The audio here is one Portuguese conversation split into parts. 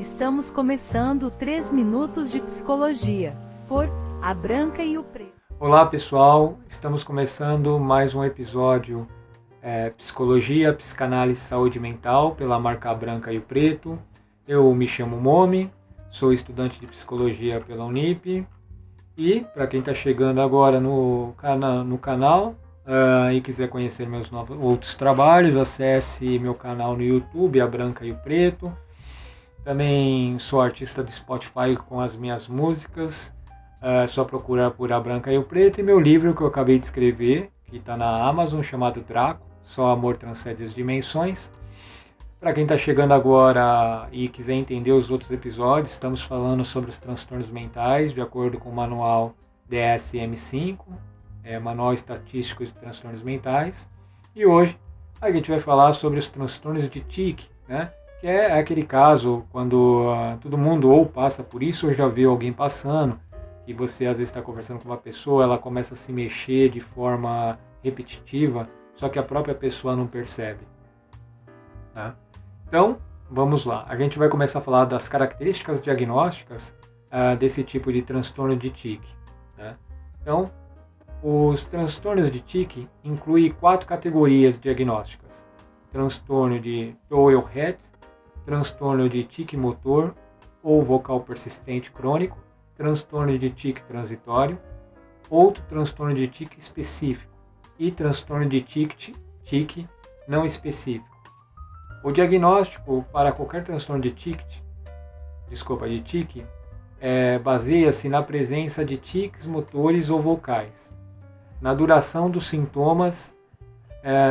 Estamos começando 3 Minutos de Psicologia, por A Branca e o Preto. Olá pessoal, estamos começando mais um episódio Psicologia, Psicanálise e Saúde Mental, pela marca A Branca e o Preto. Eu me chamo Momi, sou estudante de Psicologia pela Unip. E, para quem está chegando agora no canal e quiser conhecer meus outros trabalhos, acesse meu canal no YouTube, A Branca e o Preto. Também sou artista do Spotify com as minhas músicas, é só procurar por A Branca e o Preto. E meu livro que eu acabei de escrever, que está na Amazon, chamado Draco, Só Amor Transcede as Dimensões. Para quem está chegando agora e quiser entender os outros episódios, estamos falando sobre os transtornos mentais, de acordo com o manual DSM-5, Manual Estatístico de Transtornos Mentais. E hoje a gente vai falar sobre os transtornos de TIC, né? Que é aquele caso quando todo mundo ou passa por isso, ou já viu alguém passando, que você às vezes está conversando com uma pessoa, ela começa a se mexer de forma repetitiva, só que a própria pessoa não percebe, né? Então, vamos lá. A gente vai começar a falar das características diagnósticas desse tipo de transtorno de TIC, né? Então, os transtornos de TIC incluem 4 categorias diagnósticas: transtorno de Tourette, transtorno de TIC motor ou vocal persistente crônico, transtorno de TIC transitório, outro transtorno de TIC específico e transtorno de TIC não específico. O diagnóstico para qualquer transtorno de TIC baseia-se na presença de tics motores ou vocais, na duração dos sintomas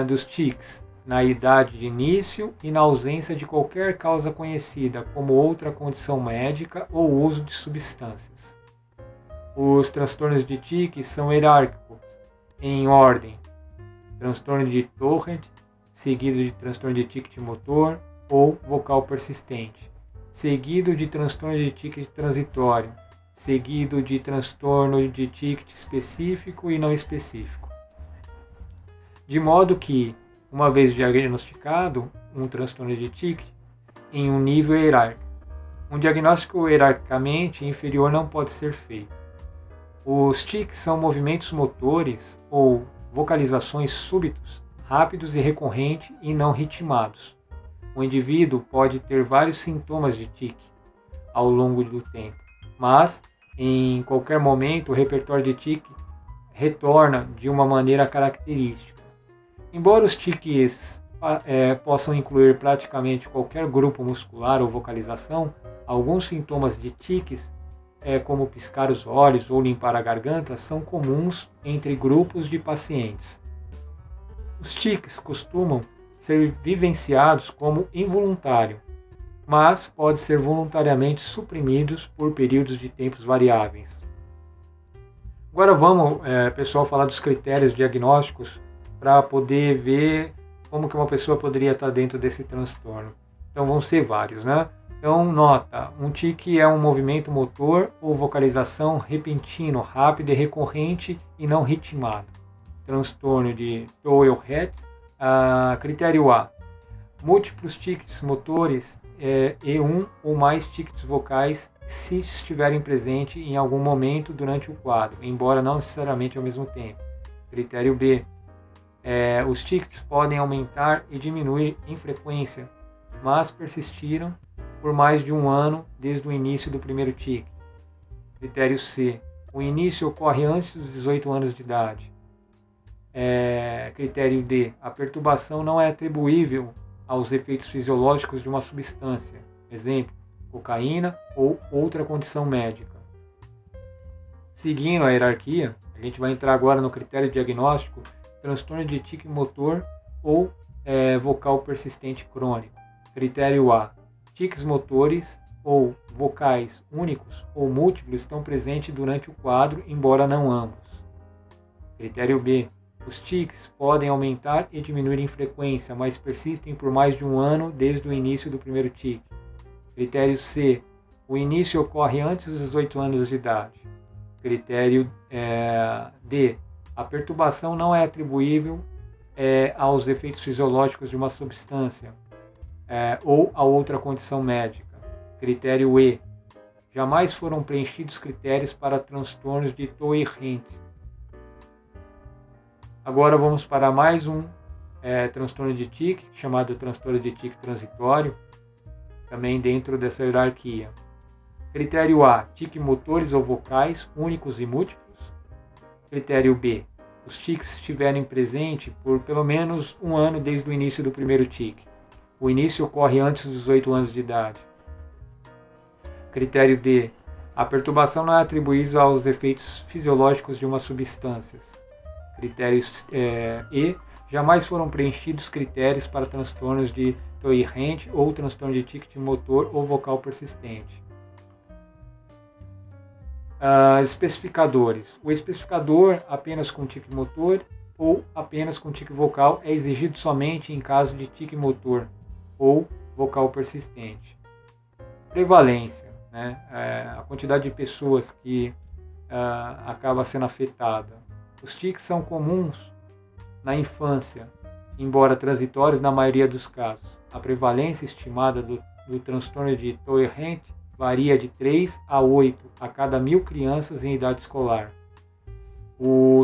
dos tics, na idade de início e na ausência de qualquer causa conhecida, como outra condição médica ou uso de substâncias. Os transtornos de TIC são hierárquicos, em ordem: transtorno de Tourette, seguido de transtorno de TIC motor ou vocal persistente, seguido de transtorno de TIC transitório, seguido de transtorno de TIC específico e não específico. De modo que, uma vez diagnosticado um transtorno de TIC em um nível hierárquico, um diagnóstico hierarquicamente inferior não pode ser feito. Os TICs são movimentos motores ou vocalizações súbitos, rápidos e recorrentes e não ritmados. O indivíduo pode ter vários sintomas de TIC ao longo do tempo, mas em qualquer momento o repertório de TIC retorna de uma maneira característica. Embora os tics possam incluir praticamente qualquer grupo muscular ou vocalização, alguns sintomas de tics, como piscar os olhos ou limpar a garganta, são comuns entre grupos de pacientes. Os tics costumam ser vivenciados como involuntário, mas podem ser voluntariamente suprimidos por períodos de tempos variáveis. Agora vamos, pessoal, falar dos critérios diagnósticos para poder ver como que uma pessoa poderia estar dentro desse transtorno. Então vão ser vários, né? Então nota: um tique é um movimento motor ou vocalização repentino, rápido e recorrente e não ritmado. Transtorno de Tourette. Critério A: múltiplos tiques motores e um ou mais tiques vocais se estiverem presentes em algum momento durante o quadro, embora não necessariamente ao mesmo tempo. Critério B: os tics podem aumentar e diminuir em frequência, mas persistiram por mais de um ano desde o início do primeiro tic. Critério C: o início ocorre antes dos 18 anos de idade. Critério D: a perturbação não é atribuível aos efeitos fisiológicos de uma substância, exemplo, cocaína ou outra condição médica. Seguindo a hierarquia, a gente vai entrar agora no critério diagnóstico: transtorno de tique motor ou vocal persistente crônico. Critério A: tiques motores ou vocais únicos ou múltiplos estão presentes durante o quadro, embora não ambos. Critério B: os tiques podem aumentar e diminuir em frequência, mas persistem por mais de um ano desde o início do primeiro tique. Critério C: o início ocorre antes dos 18 anos de idade. Critério D: a perturbação não é atribuível aos efeitos fisiológicos de uma substância ou a outra condição médica. Critério E. Jamais foram preenchidos critérios para transtornos de Tourette. Agora vamos para mais um transtorno de TIC, chamado transtorno de TIC transitório, também dentro dessa hierarquia. Critério A, TIC motores ou vocais, únicos e múltiplos. Critério B, os tics estiverem presentes por pelo menos um ano desde o início do primeiro TIC. O início ocorre antes dos 18 anos de idade. Critério D, a perturbação não é atribuída aos efeitos fisiológicos de uma substância. Critério E, jamais foram preenchidos critérios para transtornos de Tourette ou transtorno de tic de motor ou vocal persistente. Especificadores. O especificador apenas com tic motor ou apenas com tic vocal é exigido somente em caso de tic motor ou vocal persistente. Prevalência, né? A quantidade de pessoas que acaba sendo afetada. Os tics são comuns na infância, embora transitórios na maioria dos casos. A prevalência estimada do transtorno de Tourette varia de 3 a 8 a cada 1.000 crianças em idade escolar. O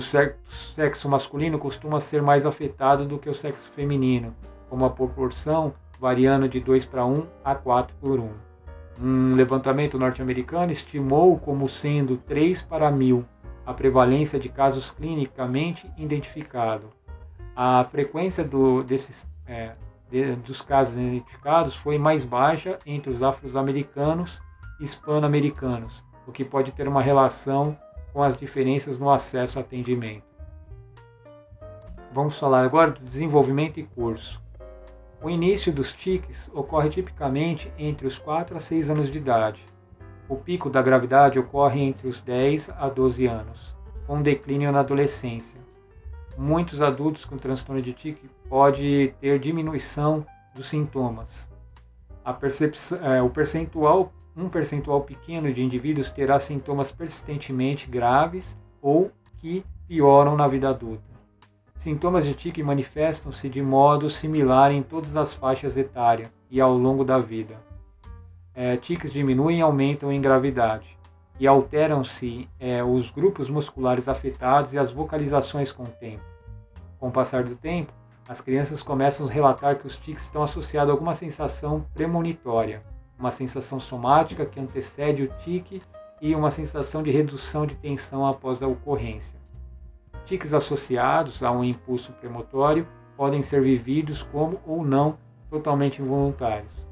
sexo masculino costuma ser mais afetado do que o sexo feminino, com uma proporção variando de 2:1 a 4:1. Um levantamento norte-americano estimou como sendo 3:100 a prevalência de casos clinicamente identificados. A frequência dos casos identificados foi mais baixa entre os afro-americanos hispano-americanos, o que pode ter uma relação com as diferenças no acesso ao atendimento. Vamos falar agora do desenvolvimento e curso. O início dos tics ocorre tipicamente entre os 4 a 6 anos de idade. O pico da gravidade ocorre entre os 10 a 12 anos, com declínio na adolescência. Muitos adultos com transtorno de tic podem ter diminuição dos sintomas. Um percentual pequeno de indivíduos terá sintomas persistentemente graves ou que pioram na vida adulta. Sintomas de tic manifestam-se de modo similar em todas as faixas etárias e ao longo da vida. Tics diminuem e aumentam em gravidade, e alteram-se os grupos musculares afetados e as vocalizações com o tempo. Com o passar do tempo, as crianças começam a relatar que os tics estão associados a alguma sensação premonitória, uma sensação somática que antecede o tique e uma sensação de redução de tensão após a ocorrência. Tics associados a um impulso premotório podem ser vividos como ou não totalmente involuntários,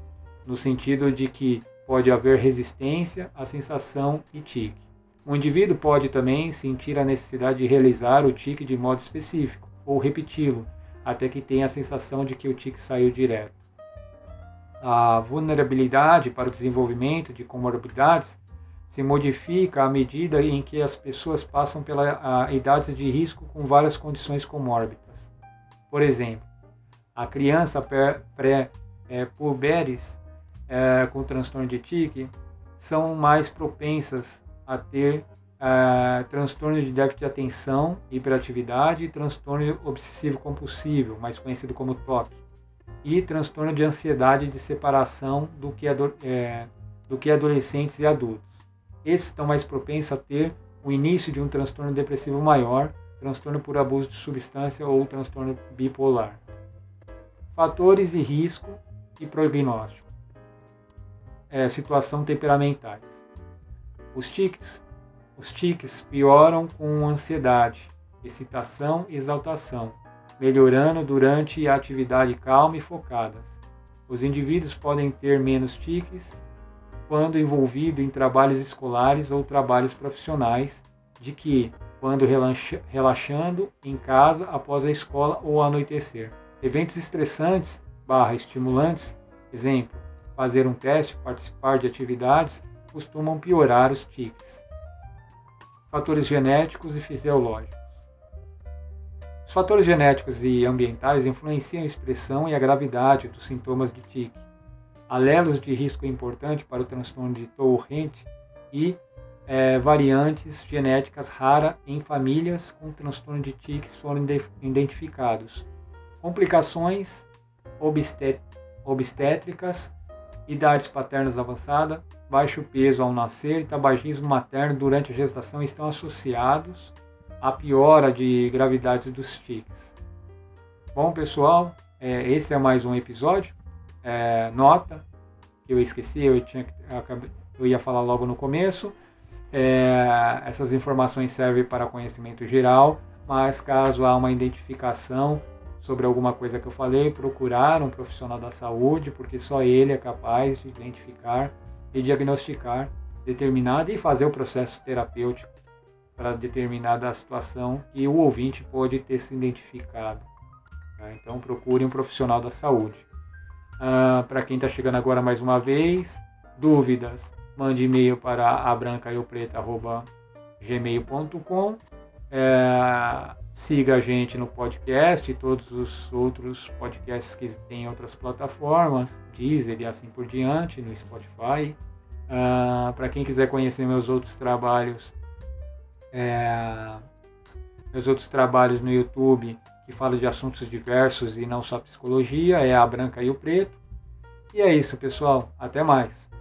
no sentido de que pode haver resistência à sensação e tique. O indivíduo pode também sentir a necessidade de realizar o tique de modo específico, ou repeti-lo, até que tenha a sensação de que o tique saiu direto. A vulnerabilidade para o desenvolvimento de comorbidades se modifica à medida em que as pessoas passam pela idade de risco com várias condições comórbidas. Por exemplo, a criança pré-puberes com transtorno de tic são mais propensas a ter transtorno de déficit de atenção, hiperatividade, e transtorno obsessivo compulsivo, mais conhecido como TOC, e transtorno de ansiedade de separação do que adolescentes e adultos. Esses estão mais propensos a ter o início de um transtorno depressivo maior, transtorno por abuso de substância ou transtorno bipolar. Fatores de risco e prognóstico. Situação temperamentais. Os tics pioram com ansiedade, excitação e exaltação, melhorando durante a atividade calma e focada. Os indivíduos podem ter menos tics quando envolvido em trabalhos escolares ou trabalhos profissionais, de que quando relaxando em casa após a escola ou anoitecer. Eventos estressantes / estimulantes, exemplo, fazer um teste, participar de atividades, costumam piorar os tics. Fatores genéticos e fisiológicos. Os fatores genéticos e ambientais influenciam a expressão e a gravidade dos sintomas de tic. Alelos de risco importantes para o transtorno de Tourette e variantes genéticas raras em famílias com transtorno de tic foram identificados. Complicações obstétricas idades paternas avançada, baixo peso ao nascer e tabagismo materno durante a gestação estão associados à piora de gravidades dos tiques. Bom, pessoal, esse é mais um episódio. Nota, que eu esqueci, eu ia falar logo no começo. Essas informações servem para conhecimento geral, mas caso há uma identificação sobre alguma coisa que eu falei, procurar um profissional da saúde, porque só ele é capaz de identificar e diagnosticar determinada e fazer o processo terapêutico para determinada situação que o ouvinte pode ter se identificado. Tá? Então, procure um profissional da saúde. Para quem está chegando agora mais uma vez, dúvidas, mande e-mail para abrancaeopreto@gmail.com. Siga a gente no podcast e todos os outros podcasts que tem em outras plataformas, Deezer e assim por diante, no Spotify. Para quem quiser conhecer meus outros trabalhos no YouTube, que falam de assuntos diversos e não só psicologia, é A Branca e o Preto. E é isso, pessoal. Até mais.